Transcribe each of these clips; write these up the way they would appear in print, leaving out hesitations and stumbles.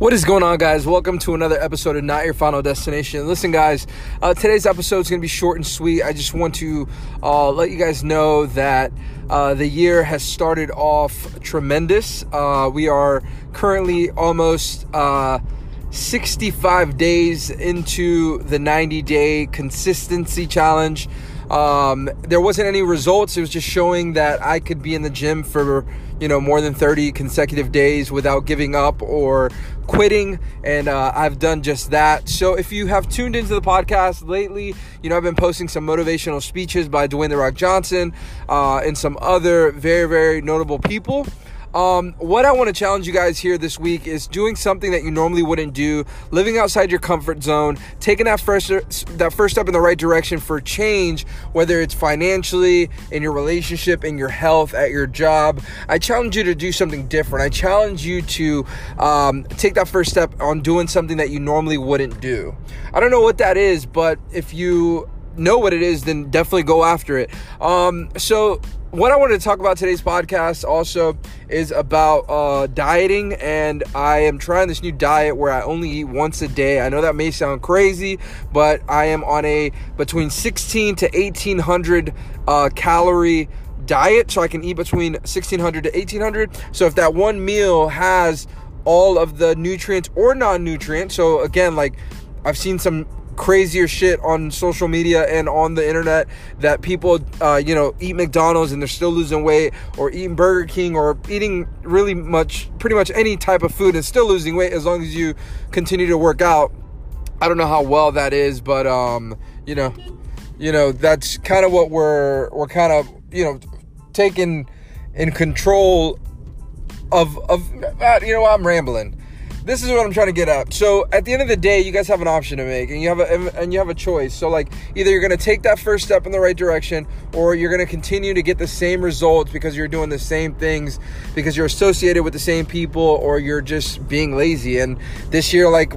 What is going on, guys? Welcome to another episode of Not Your Final Destination. Listen, guys, today's episode is going to be short and sweet. I just want to let you guys know that the year has started off tremendous. We are currently almost 65 days into the 90-day consistency challenge. There wasn't any results. It was just showing that I could be in the gym for, more than 30 consecutive days without giving up or quitting. And I've done just that. So if you have tuned into the podcast lately, I've been posting some motivational speeches by Dwayne The Rock Johnson and some other very, very notable people. What I want to challenge you guys here this week is doing something that you normally wouldn't do, living outside your comfort zone, taking that first step in the right direction for change, whether it's financially, in your relationship, in your health, at your job. I challenge you to do something different. I challenge you to take that first step on doing something that you normally wouldn't do. I don't know what that is, but if you know what it is, then definitely go after it. What I wanted to talk about today's podcast also is about dieting, and I am trying this new diet where I only eat once a day. I know that may sound crazy, but I am on a between 16 to 1800 calorie diet, so I can eat between 1600 to 1800. So if that one meal has all of the nutrients or non-nutrients, so again, like I've seen some crazier shit on social media and on the internet that people, eat McDonald's and they're still losing weight, or eating Burger King, or eating pretty much any type of food and still losing weight as long as you continue to work out. I don't know how well that is, but, that's kind of what we're kind of, taking in control of I'm rambling. This is what I'm trying to get at. So at the end of the day, you guys have an option to make, and you have a choice. So like, either you're going to take that first step in the right direction, or you're going to continue to get the same results because you're doing the same things, because you're associated with the same people, or you're just being lazy. And this year, like,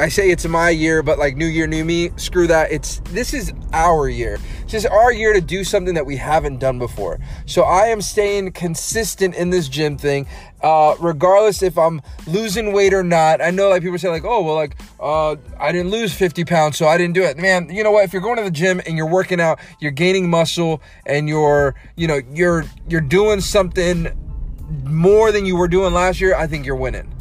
I say it's my year, but like, new year, new me, screw that. This is our year. This is our year to do something that we haven't done before. So I am staying consistent in this gym thing, regardless if I'm losing weight or not. I know, like, people say like, oh, well, like, I didn't lose 50 pounds, so I didn't do it. Man, you know what? If you're going to the gym and you're working out, you're gaining muscle, and you're doing something more than you were doing last year, I think you're winning.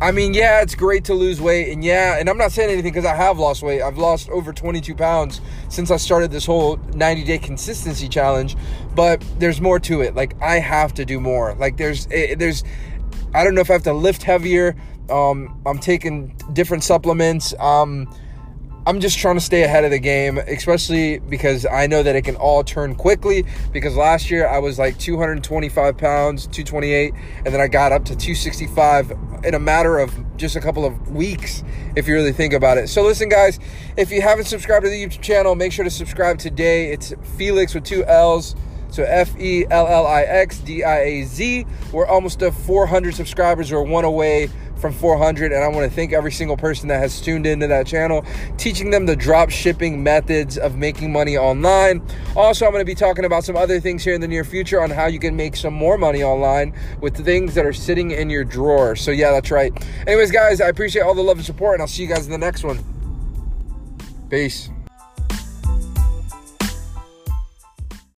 I mean, yeah, it's great to lose weight, and I'm not saying anything because I have lost weight. I've lost over 22 pounds since I started this whole 90-day consistency challenge, but there's more to it. Like, I have to do more. Like, there's I don't know if I have to lift heavier. I'm taking different supplements. I'm just trying to stay ahead of the game, especially because I know that it can all turn quickly, because last year I was like 225 pounds, 228, and then I got up to 265 in a matter of just a couple of weeks, if you really think about it. So listen, guys, if you haven't subscribed to the YouTube channel, make sure to subscribe today. It's Felix with two L's. So FELLIX DIAZ. We're almost to 400 subscribers. We're one away from 400, and I want to thank every single person that has tuned into that channel, teaching them the drop shipping methods of making money online. Also, I'm going to be talking about some other things here in the near future on how you can make some more money online with things that are sitting in your drawer. So yeah, that's right. Anyways, guys, I appreciate all the love and support, and I'll see you guys in the next one. Peace.